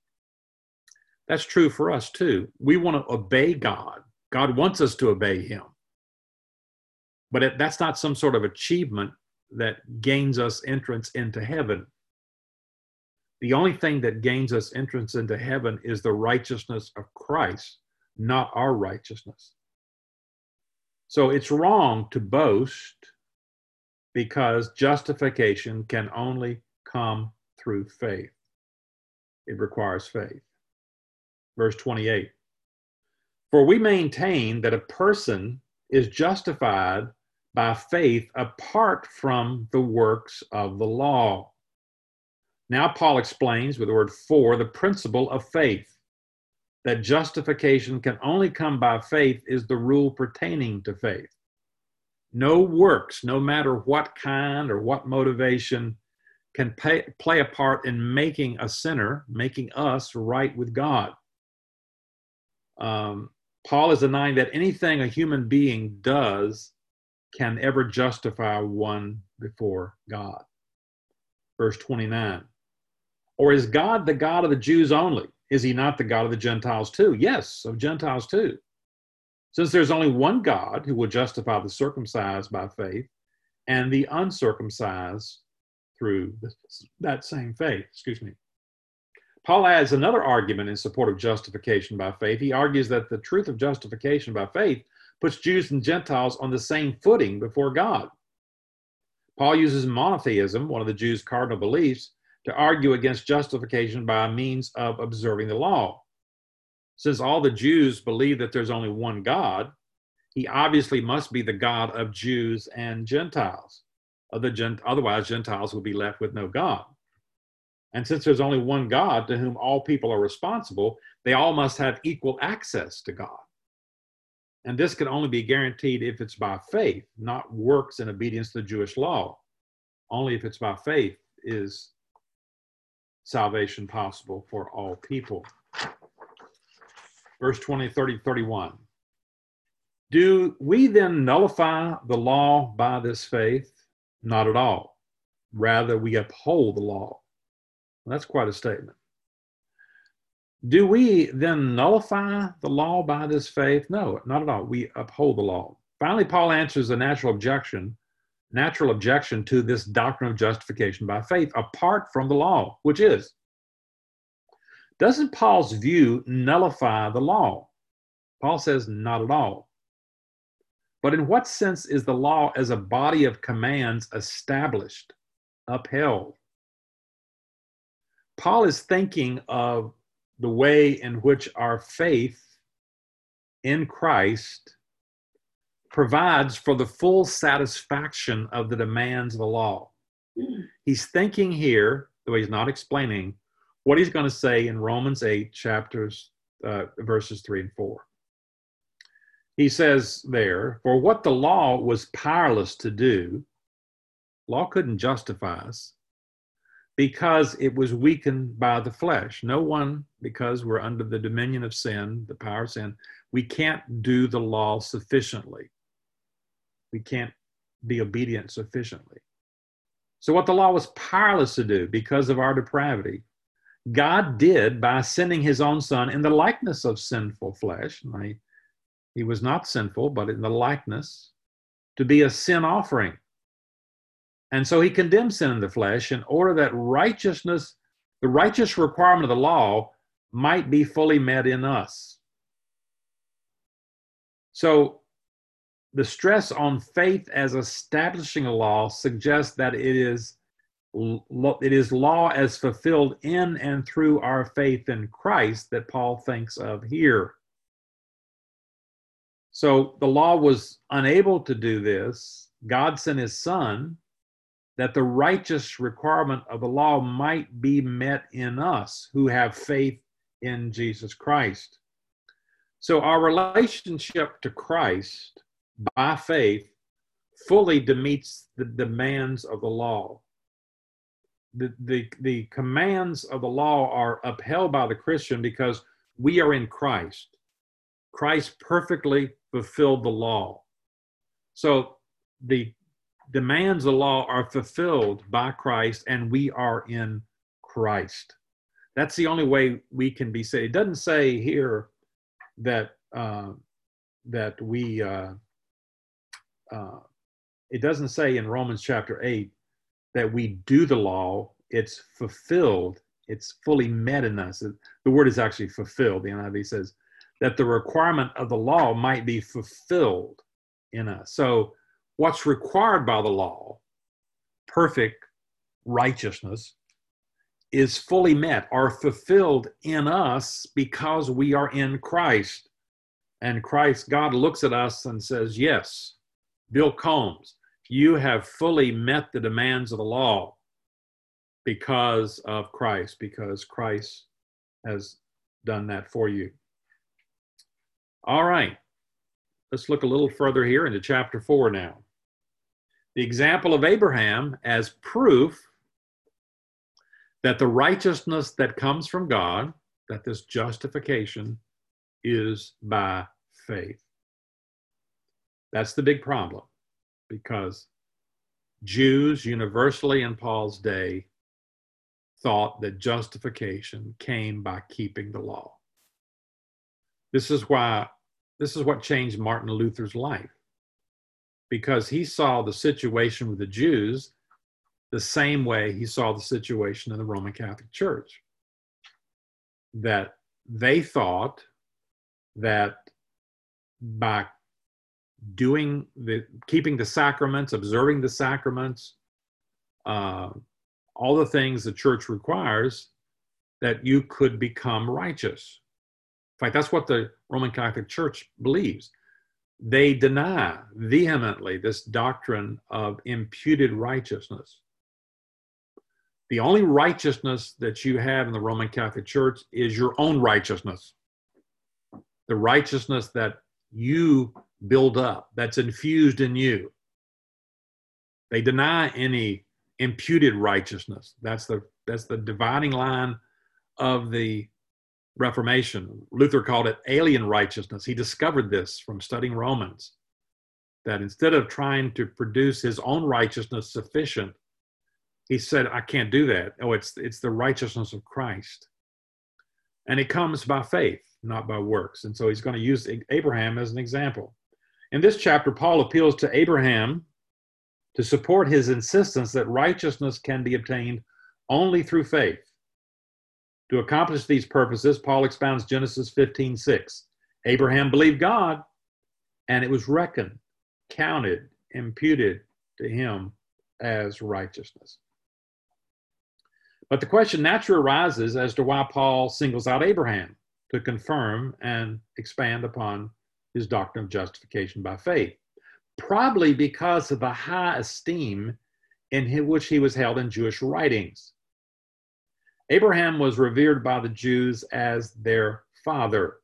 That's true for us too. We want to obey God. God wants us to obey him. But it, that's not some sort of achievement that gains us entrance into heaven. The only thing that gains us entrance into heaven is the righteousness of Christ, not our righteousness. So it's wrong to boast because justification can only come through faith. It requires faith. Verse twenty-eight, for we maintain that a person is justified by faith apart from the works of the law. Now Paul explains with the word for the principle of faith, that justification can only come by faith is the rule pertaining to faith. No works, no matter what kind or what motivation, can pay, play a part in making a sinner, making us right with God. Um, Paul is denying that anything a human being does can ever justify one before God. Verse twenty-nine. Or is God the God of the Jews only? Is he not the God of the Gentiles too? Yes, of Gentiles too. Since there's only one God who will justify the circumcised by faith and the uncircumcised through that same faith. Excuse me. Paul adds another argument in support of justification by faith. He argues that the truth of justification by faith puts Jews and Gentiles on the same footing before God. Paul uses monotheism, one of the Jews' cardinal beliefs, to argue against justification by means of observing the law. Since all the Jews believe that there's only one God, he obviously must be the God of Jews and Gentiles. Other gent- otherwise, Gentiles would be left with no God. And since there's only one God to whom all people are responsible, they all must have equal access to God. And this can only be guaranteed if it's by faith, not works in obedience to the Jewish law. Only if it's by faith is salvation possible for all people. Verse twenty, thirty, thirty-one. Do we then nullify the law by this faith? Not at all. Rather, we uphold the law. Well, that's quite a statement. Do we then nullify the law by this faith? No, not at all. We uphold the law. Finally, Paul answers the natural objection, natural objection to this doctrine of justification by faith, apart from the law, which is, doesn't Paul's view nullify the law? Paul says, not at all. But in what sense is the law as a body of commands established, upheld? Paul is thinking of the way in which our faith in Christ provides for the full satisfaction of the demands of the law. He's thinking here, though he's not explaining, what he's going to say in Romans eight, chapters, uh, verses three and four. He says there, for what the law was powerless to do, law couldn't justify us, because it was weakened by the flesh. No one, because we're under the dominion of sin, the power of sin, we can't do the law sufficiently. We can't be obedient sufficiently. So what the law was powerless to do because of our depravity, God did by sending his own son in the likeness of sinful flesh. He, he was not sinful, but in the likeness, to be a sin offering. And so he condemned sin in the flesh in order that righteousness, the righteous requirement of the law, might be fully met in us. So the stress on faith as establishing a law suggests that it is, it is law as fulfilled in and through our faith in Christ that Paul thinks of here. So the law was unable to do this. God sent his son, that the righteous requirement of the law might be met in us who have faith in Jesus Christ. So our relationship to Christ by faith fully meets the demands of the law. The, the, the commands of the law are upheld by the Christian because we are in Christ. Christ perfectly fulfilled the law. So the demands of the law are fulfilled by Christ, and we are in Christ. That's the only way we can be saved. It doesn't say here that uh, that we. Uh, uh, it doesn't say in Romans chapter eight that we do the law. It's fulfilled. It's fully met in us. The word is actually fulfilled. The N I V says that the requirement of the law might be fulfilled in us. So what's required by the law, perfect righteousness, is fully met or fulfilled in us because we are in Christ. And Christ, God looks at us and says, yes, Bill Combs, you have fully met the demands of the law because of Christ, because Christ has done that for you. All right, let's look a little further here into chapter four now. The example of Abraham as proof that the righteousness that comes from God, that this justification is by faith. That's the big problem, because Jews universally in Paul's day thought that justification came by keeping the law. This is why, this is what changed Martin Luther's life, because he saw the situation with the Jews the same way he saw the situation in the Roman Catholic Church, that they thought that by doing the, keeping the sacraments, observing the sacraments, uh, all the things the church requires, that you could become righteous. In fact, that's what the Roman Catholic Church believes. They deny vehemently this doctrine of imputed righteousness. The only righteousness that you have in the Roman Catholic Church is your own righteousness, the righteousness that you build up, that's infused in you. They deny any imputed righteousness. That's the, that's the dividing line of the Reformation. Luther called it alien righteousness. He discovered this from studying Romans, that instead of trying to produce his own righteousness sufficient, he said, I can't do that. Oh, it's, it's the righteousness of Christ. And it comes by faith, not by works. And so he's going to use Abraham as an example. In this chapter, Paul appeals to Abraham to support his insistence that righteousness can be obtained only through faith. To accomplish these purposes, Paul expounds Genesis fifteen six. Abraham believed God, and it was reckoned, counted, imputed to him as righteousness. But the question naturally arises as to why Paul singles out Abraham to confirm and expand upon his doctrine of justification by faith, probably because of the high esteem in which he was held in Jewish writings. Abraham was revered by the Jews as their father.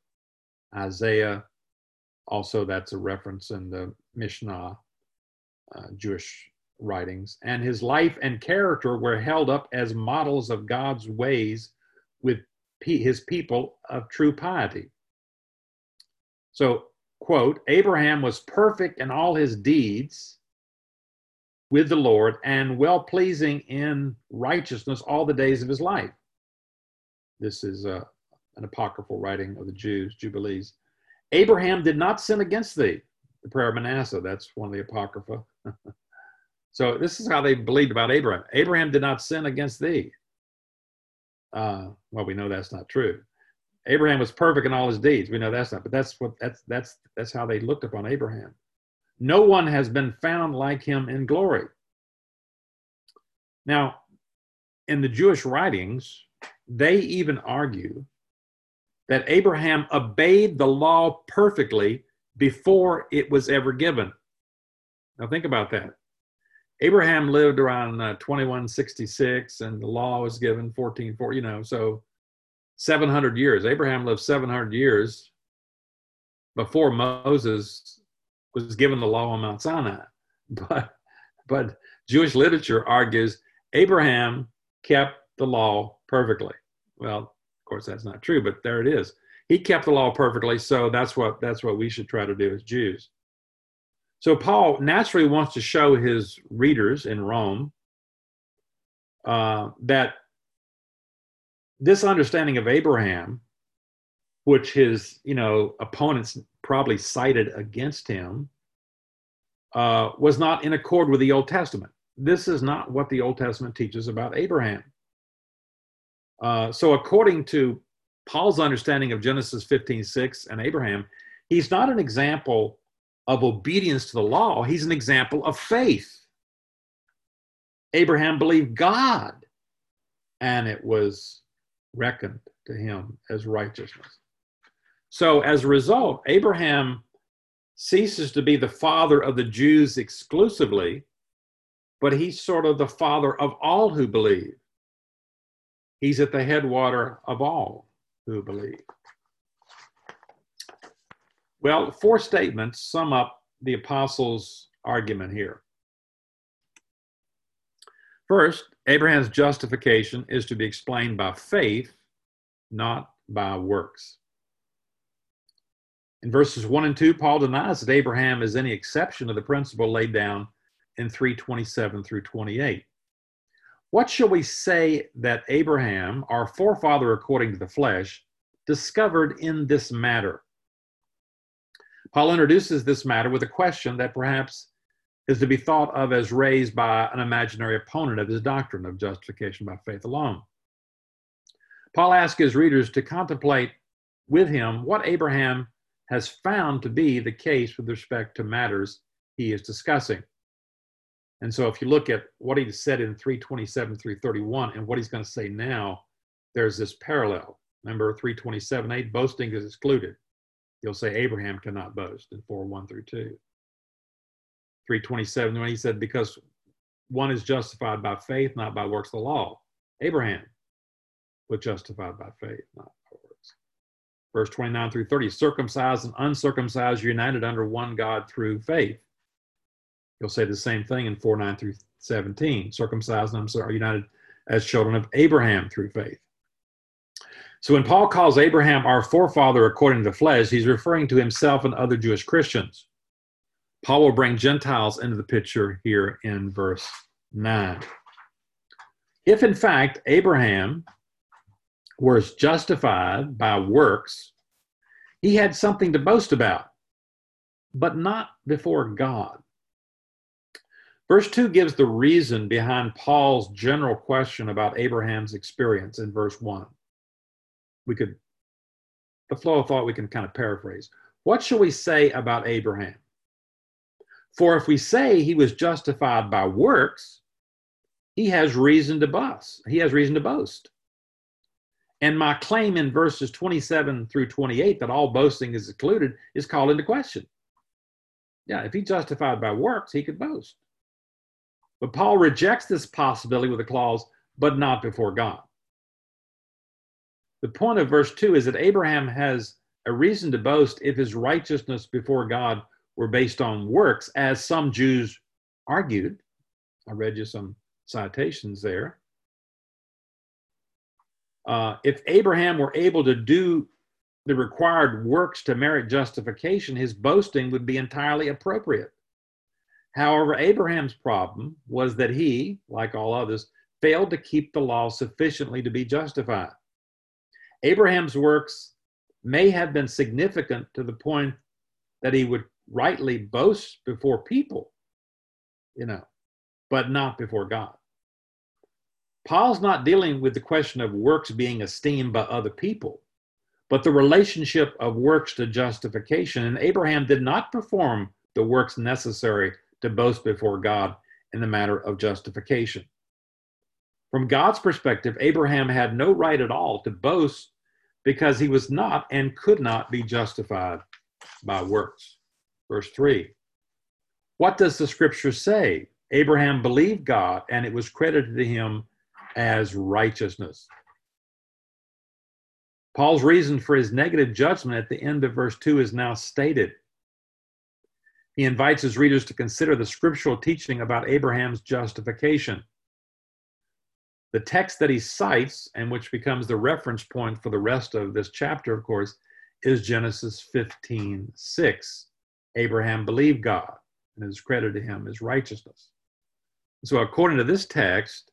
Isaiah, also that's a reference in the Mishnah, uh, Jewish writings, and his life and character were held up as models of God's ways with his people of true piety. So, quote, Abraham was perfect in all his deeds with the Lord and well-pleasing in righteousness all the days of his life. This is uh, an apocryphal writing of the Jews, Jubilees. Abraham did not sin against thee, the prayer of Manasseh. That's one of the Apocrypha. So this is how they believed about Abraham. Abraham did not sin against thee. Uh, well, we know that's not true. Abraham was perfect in all his deeds. We know that's not, but that's what that's that's that's how they looked upon Abraham. No one has been found like him in glory. Now, in the Jewish writings, they even argue that Abraham obeyed the law perfectly before it was ever given. Now think about that. Abraham lived around uh, twenty-one sixty-six, and the law was given fourteen forty, you know, so seven hundred years. Abraham lived seven hundred years before Moses was given the law on Mount Sinai. But, but Jewish literature argues Abraham kept the law perfectly. Well, of course, that's not true, but there it is. He kept the law perfectly, so that's what, that's what we should try to do as Jews. So Paul naturally wants to show his readers in Rome uh, that this understanding of Abraham, which his you know opponents probably cited against him, uh, was not in accord with the Old Testament. This is not what the Old Testament teaches about Abraham. Uh, so according to Paul's understanding of Genesis fifteen six and Abraham, he's not an example of obedience to the law, he's an example of faith. Abraham believed God, and it was reckoned to him as righteousness. So as a result, Abraham ceases to be the father of the Jews exclusively, but he's sort of the father of all who believe. He's at the headwater of all who believe. Well, four statements sum up the apostles' argument here. First, Abraham's justification is to be explained by faith, not by works. In verses one and two, Paul denies that Abraham is any exception to the principle laid down in three twenty-seven through twenty-eight. What shall we say that Abraham, our forefather according to the flesh, discovered in this matter? Paul introduces this matter with a question that perhaps is to be thought of as raised by an imaginary opponent of his doctrine of justification by faith alone. Paul asks his readers to contemplate with him what Abraham has found to be the case with respect to matters he is discussing. And so if you look at what he said in three twenty-seven through thirty-one and what he's going to say now, there's this parallel. Remember three twenty-seven eight, boasting is excluded. You'll say Abraham cannot boast in four one through two. three twenty-seven, when he said, because one is justified by faith, not by works of the law. Abraham was justified by faith, not by works. Verse twenty-nine through thirty, circumcised and uncircumcised, united under one God through faith. You'll say the same thing in four nine through seventeen. Circumcised and uncircumcised, united as children of Abraham through faith. So when Paul calls Abraham our forefather according to the flesh, he's referring to himself and other Jewish Christians. Paul will bring Gentiles into the picture here in verse nine. If in fact Abraham was justified by works, he had something to boast about, but not before God. Verse two gives the reason behind Paul's general question about Abraham's experience in verse one. We could, the flow of thought we can kind of paraphrase. What shall we say about Abraham? For if we say he was justified by works, he has reason to boast. He has reason to boast. And my claim in verses twenty-seven through twenty-eight that all boasting is included is called into question. Yeah, if he justified by works, he could boast. But Paul rejects this possibility with a clause, but not before God. The point of verse two is that Abraham has a reason to boast if his righteousness before God were based on works, as some Jews argued. I read you some citations there. Uh, if Abraham were able to do the required works to merit justification, his boasting would be entirely appropriate. However, Abraham's problem was that he, like all others, failed to keep the law sufficiently to be justified. Abraham's works may have been significant to the point that he would rightly boast before people, you know, but not before God. Paul's not dealing with the question of works being esteemed by other people, but the relationship of works to justification. And Abraham did not perform the works necessary to boast before God in the matter of justification. From God's perspective, Abraham had no right at all to boast because he was not and could not be justified by works. Verse three, what does the scripture say? Abraham believed God, and it was credited to him as righteousness. Paul's reason for his negative judgment at the end of verse two is now stated. He invites his readers to consider the scriptural teaching about Abraham's justification. The text that he cites, and which becomes the reference point for the rest of this chapter, of course, is Genesis fifteen six. Abraham believed God, and it is credited to him as righteousness. So according to this text,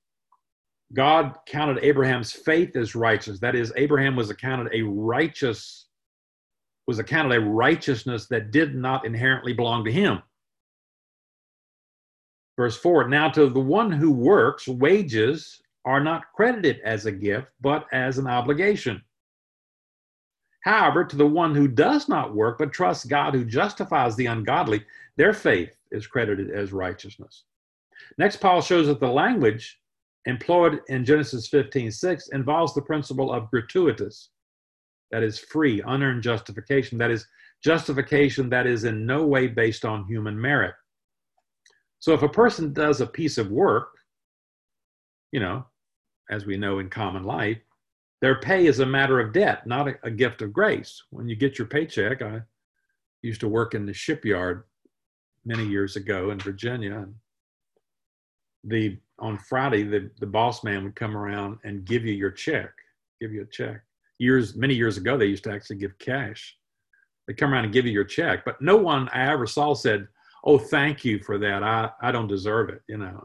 God counted Abraham's faith as righteous. That is, Abraham was accounted a righteous was accounted a righteousness that did not inherently belong to him. Verse four, now to the one who works, wages are not credited as a gift, but as an obligation. However, to the one who does not work, but trusts God who justifies the ungodly, their faith is credited as righteousness. Next, Paul shows that the language employed in Genesis fifteen six involves the principle of gratuitous. That is free, unearned justification. That is justification that is in no way based on human merit. So if a person does a piece of work, you know, as we know in common life, their pay is a matter of debt, not a, a gift of grace. When you get your paycheck, I used to work in the shipyard many years ago in Virginia. And the, on Friday, the, the boss man would come around and give you your check, give you a check. Years, many years ago, they used to actually give cash. They come around and give you your check, but no one I ever saw said, "Oh, thank you for that. I, I don't deserve it." You know,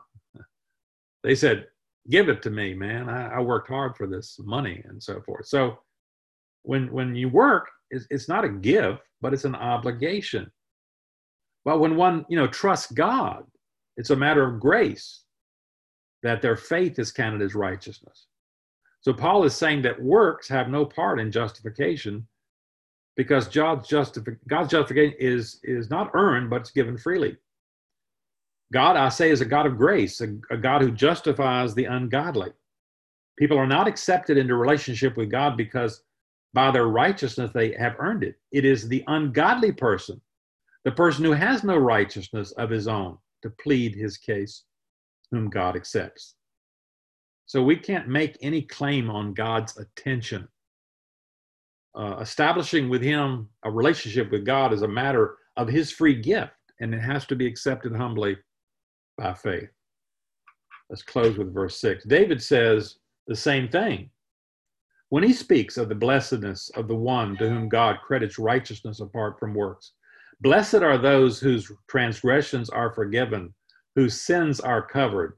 they said, "Give it to me, man. I, I worked hard for this money," and so forth. So, when when you work, it's, it's not a gift, but it's an obligation. But when one, you know, trusts God, it's a matter of grace that their faith is counted as righteousness. So Paul is saying that works have no part in justification because God's justification is, is not earned, but it's given freely. God, I say, is a God of grace, a, a God who justifies the ungodly. People are not accepted into relationship with God because by their righteousness they have earned it. It is the ungodly person, the person who has no righteousness of his own to plead his case, whom God accepts. So we can't make any claim on God's attention. Uh, establishing with him a relationship with God is a matter of his free gift, and it has to be accepted humbly by faith. Let's close with verse six. David says the same thing. When he speaks of the blessedness of the one to whom God credits righteousness apart from works, blessed are those whose transgressions are forgiven, whose sins are covered.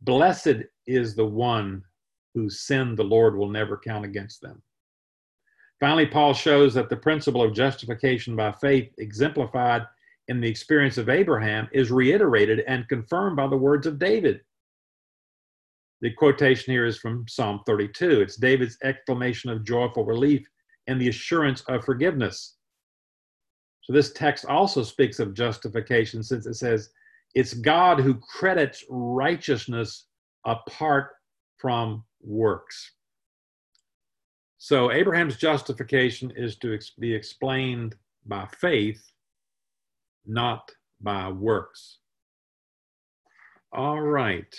Blessed is the one whose sin the Lord will never count against them. Finally, Paul shows that the principle of justification by faith exemplified in the experience of Abraham is reiterated and confirmed by the words of David. The quotation here is from Psalm thirty-two. It's David's exclamation of joyful relief and the assurance of forgiveness. So this text also speaks of justification, since it says, it's God who credits righteousness apart from works. So Abraham's justification is to be explained by faith, not by works. All right.